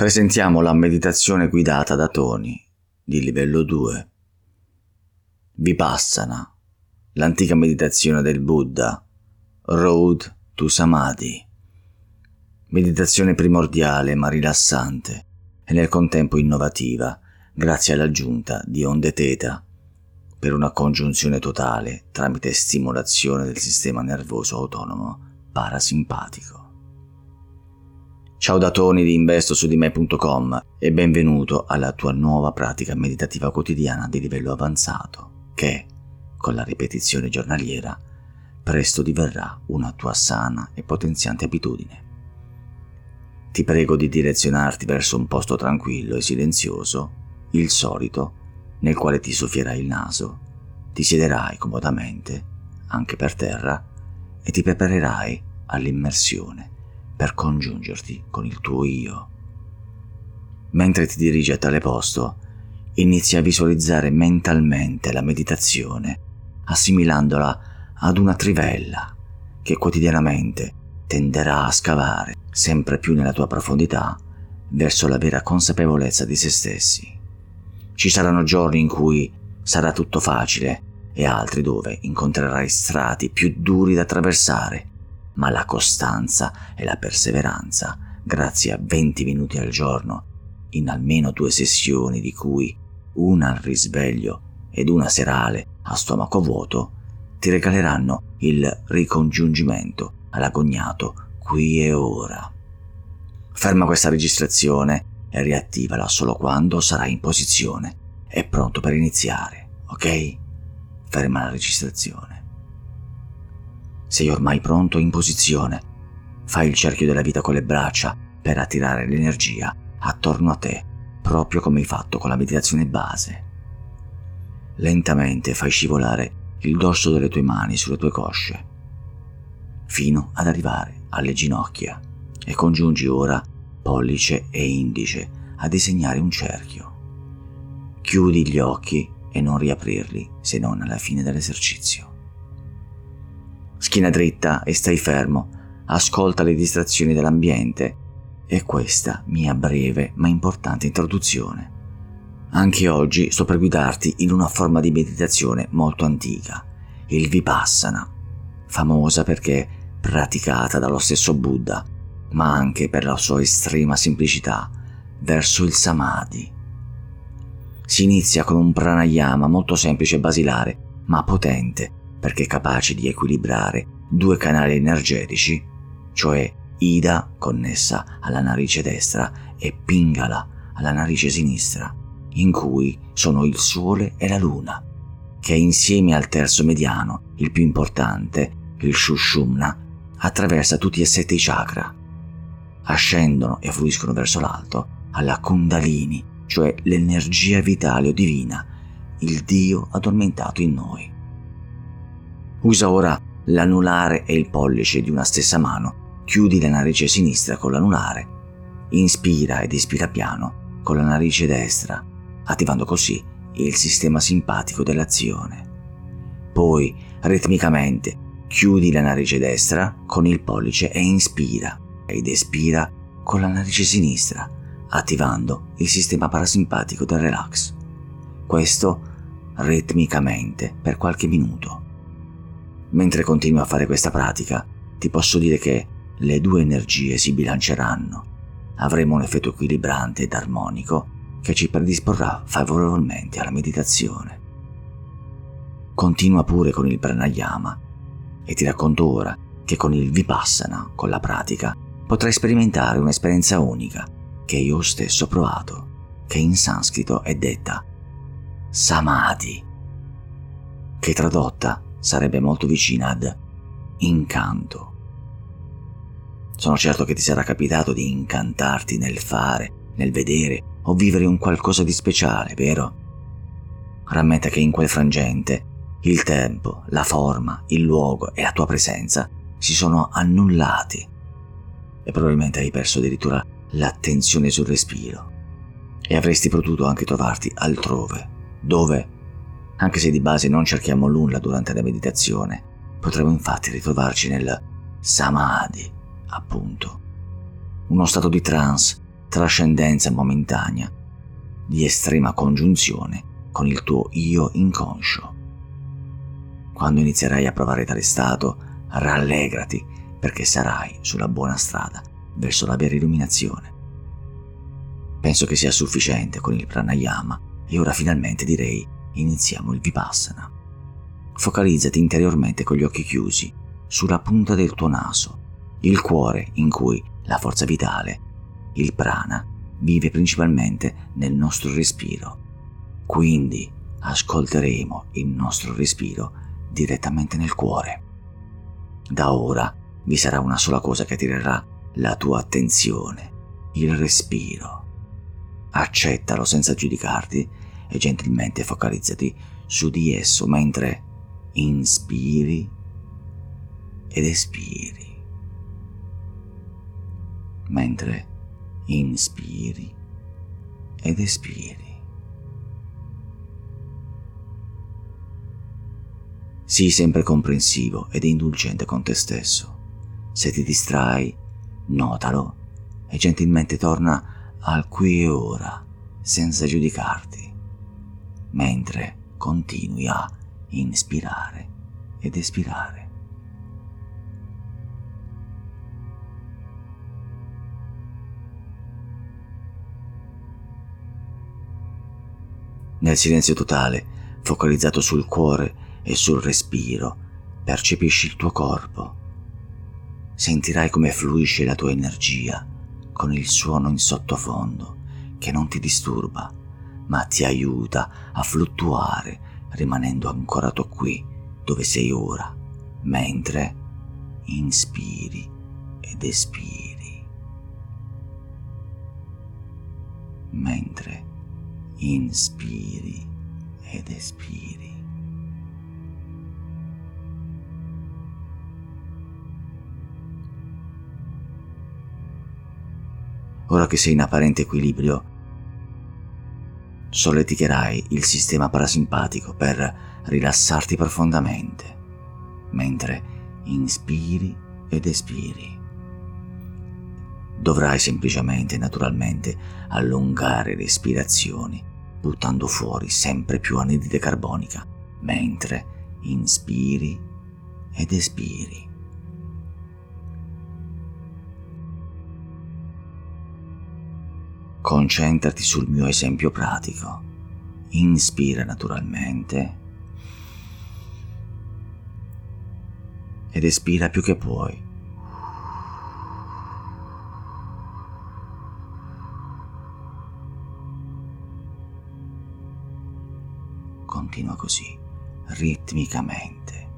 Presentiamo la meditazione guidata da Tony, di livello 2. Vipassana, l'antica meditazione del Buddha, Road to Samadhi. Meditazione primordiale ma rilassante e nel contempo innovativa, grazie all'aggiunta di onde teta, per una congiunzione totale tramite stimolazione del sistema nervoso autonomo parasimpatico. Ciao da Tony di investosudime.com e benvenuto alla tua nuova pratica meditativa quotidiana di livello avanzato che, con la ripetizione giornaliera, presto diverrà una tua sana e potenziante abitudine. Ti prego di direzionarti verso un posto tranquillo e silenzioso, il solito, nel quale ti soffierai il naso, ti siederai comodamente, anche per terra, e ti preparerai all'immersione per congiungerti con il tuo io. Mentre ti dirigi a tale posto, inizi a visualizzare mentalmente la meditazione, assimilandola ad una trivella che quotidianamente tenderà a scavare sempre più nella tua profondità verso la vera consapevolezza di se stessi. Ci saranno giorni in cui sarà tutto facile e altri dove incontrerai strati più duri da attraversare, ma la costanza e la perseveranza, grazie a 20 minuti al giorno, in almeno 2 sessioni di cui una al risveglio ed una serale a stomaco vuoto, ti regaleranno il ricongiungimento all'agognato qui e ora. Ferma questa registrazione e riattivala solo quando sarai in posizione e pronto per iniziare, ok? Ferma la registrazione. Sei ormai pronto in posizione. Fai il cerchio della vita con le braccia per attirare l'energia attorno a te, proprio come hai fatto con la meditazione base. Lentamente fai scivolare il dorso delle tue mani sulle tue cosce, fino ad arrivare alle ginocchia e congiungi ora pollice e indice a disegnare un cerchio. Chiudi gli occhi e non riaprirli se non alla fine dell'esercizio. Schiena dritta e stai fermo, ascolta le distrazioni dell'ambiente e questa mia breve ma importante introduzione. Anche oggi sto per guidarti in una forma di meditazione molto antica, il Vipassana, famosa perché praticata dallo stesso Buddha, ma anche per la sua estrema semplicità, verso il Samadhi. Si inizia con un pranayama molto semplice e basilare, ma potente, perché è capace di equilibrare 2 canali energetici, cioè Ida connessa alla narice destra e Pingala alla narice sinistra, in cui sono il Sole e la Luna, che insieme al terzo mediano, il più importante, il Shushumna, attraversa tutti e 7 i chakra. Ascendono e fluiscono verso l'alto alla Kundalini, cioè l'energia vitale o divina, il Dio addormentato in noi. Usa ora l'anulare e il pollice di una stessa mano, chiudi la narice sinistra con l'anulare, inspira ed espira piano con la narice destra, attivando così il sistema simpatico dell'azione. Poi, ritmicamente, chiudi la narice destra con il pollice e inspira ed espira con la narice sinistra, attivando il sistema parasimpatico del relax. Questo ritmicamente per qualche minuto. Mentre continui a fare questa pratica, ti posso dire che le 2 energie si bilanceranno. Avremo un effetto equilibrante ed armonico che ci predisporrà favorevolmente alla meditazione. Continua pure con il pranayama e ti racconto ora che con il vipassana, con la pratica, potrai sperimentare un'esperienza unica che io stesso ho provato, che in sanscrito è detta Samadhi, che tradotta sarebbe molto vicina ad incanto. Sono certo che ti sarà capitato di incantarti nel fare, nel vedere o vivere un qualcosa di speciale, vero? Rammenta che in quel frangente il tempo, la forma, il luogo e la tua presenza si sono annullati e probabilmente hai perso addirittura l'attenzione sul respiro e avresti potuto anche trovarti altrove, dove, anche se di base non cerchiamo nulla durante la meditazione, potremo infatti ritrovarci nel Samadhi, appunto. Uno stato di trance trascendenza momentanea, di estrema congiunzione con il tuo io inconscio. Quando inizierai a provare tale stato, rallegrati perché sarai sulla buona strada verso la vera illuminazione. Penso che sia sufficiente con il pranayama e ora finalmente direi iniziamo il vipassana. Focalizzati interiormente con gli occhi chiusi sulla punta del tuo naso, il cuore in cui la forza vitale, il prana, vive principalmente nel nostro respiro. Quindi ascolteremo il nostro respiro direttamente nel cuore. Da ora vi sarà una sola cosa che attirerà la tua attenzione, il respiro. Accettalo senza giudicarti e gentilmente focalizzati su di esso mentre inspiri ed espiri. Mentre inspiri ed espiri. Sii sempre comprensivo ed indulgente con te stesso. Se ti distrai, notalo e gentilmente torna al qui e ora, senza giudicarti, mentre continui a inspirare ed espirare. Nel silenzio totale, focalizzato sul cuore e sul respiro, percepisci il tuo corpo. Sentirai come fluisce la tua energia con il suono in sottofondo che non ti disturba, ma ti aiuta a fluttuare rimanendo ancorato qui dove sei ora, mentre inspiri ed espiri. Mentre inspiri ed espiri. Ora che sei in apparente equilibrio, solleticherai il sistema parasimpatico per rilassarti profondamente, mentre inspiri ed espiri. Dovrai semplicemente e naturalmente allungare le ispirazioni, buttando fuori sempre più anidride carbonica, mentre inspiri ed espiri. Concentrati sul mio esempio pratico. Inspira naturalmente ed espira più che puoi. Continua così, ritmicamente.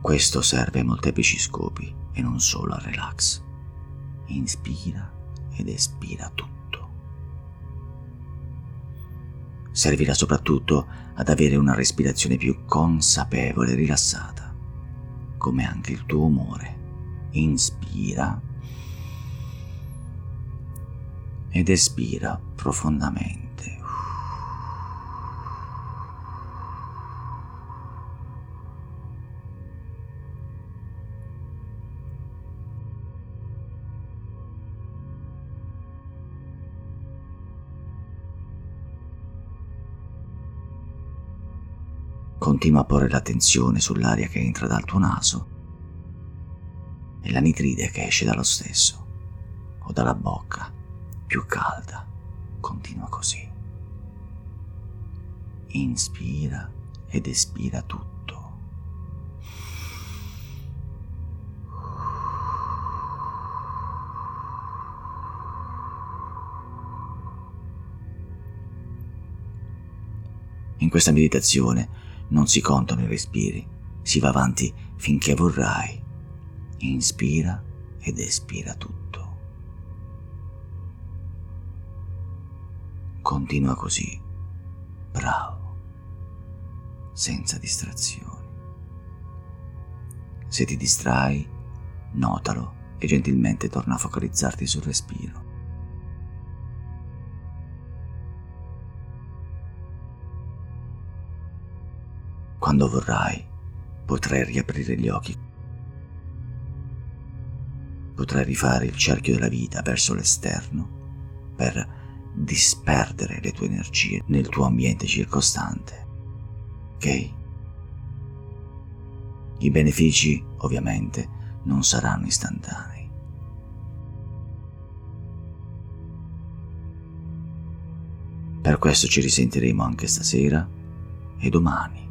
Questo serve a molteplici scopi e non solo al relax. Inspira ed espira tutto. Servirà soprattutto ad avere una respirazione più consapevole e rilassata, come anche il tuo umore. Inspira ed espira profondamente. Continua a porre l'attenzione sull'aria che entra dal tuo naso e la nitride che esce dallo stesso o dalla bocca più calda. Continua così. Inspira ed espira tutto. In questa meditazione non si contano i respiri, si va avanti finché vorrai. Inspira ed espira tutto. Continua così, bravo, senza distrazioni. Se ti distrai, notalo e gentilmente torna a focalizzarti sul respiro. Quando vorrai, potrai riaprire gli occhi potrai rifare il cerchio della vita verso l'esterno per disperdere le tue energie nel tuo ambiente circostante, ok? I benefici, ovviamente, non saranno istantanei. Per questo ci risentiremo anche stasera e domani,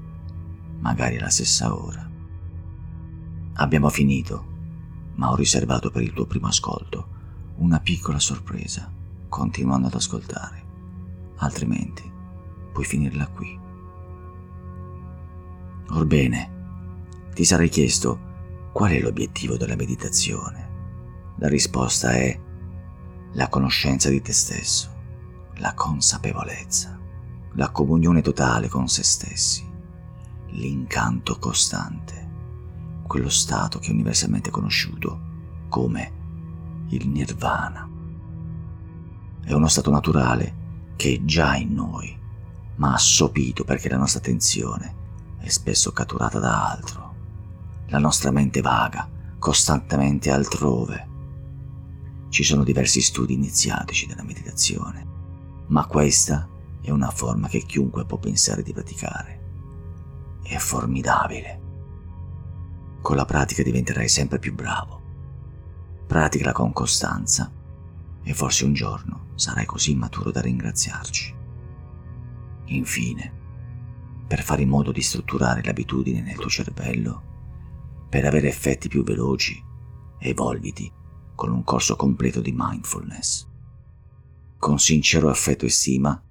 magari alla stessa ora. Abbiamo finito, ma ho riservato per il tuo primo ascolto una piccola sorpresa, continuando ad ascoltare, altrimenti puoi finirla qui. Orbene, ti sarei chiesto qual è l'obiettivo della meditazione. La risposta è la conoscenza di te stesso, la consapevolezza, la comunione totale con se stessi, l'incanto costante, quello stato che è universalmente conosciuto come il nirvana. È uno stato naturale che è già in noi, ma assopito perché la nostra attenzione è spesso catturata da altro. La nostra mente vaga, costantemente altrove. Ci sono diversi studi iniziatici della meditazione, ma questa è una forma che chiunque può pensare di praticare. È formidabile. Con la pratica diventerai sempre più bravo. Praticala con costanza e forse un giorno sarai così maturo da ringraziarci. Infine, per fare in modo di strutturare l'abitudine nel tuo cervello, per avere effetti più veloci, evolviti con un corso completo di mindfulness. Con sincero affetto e stima,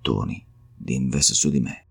Tony di Invest su di me.